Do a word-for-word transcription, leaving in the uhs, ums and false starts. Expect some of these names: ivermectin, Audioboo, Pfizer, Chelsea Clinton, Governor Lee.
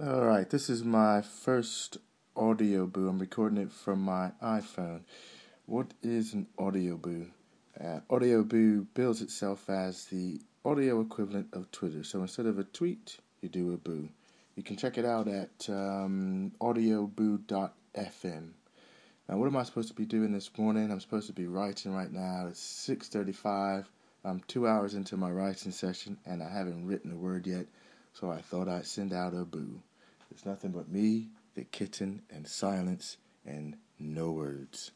All right, this is my first Audioboo. I'm recording it from my iPhone. What is an Audioboo? Uh, Audioboo bills itself as the audio equivalent of Twitter. So instead of a tweet, you do a boo. You can check it out at um, audioboo dot f m. Now, what am I supposed to be doing this morning? I'm supposed to be writing right now. It's six thirty-five. I'm two hours into my writing session, and I haven't written a word yet. So I thought I'd send out a boo. It's nothing but me, the kitten, and silence, and no words.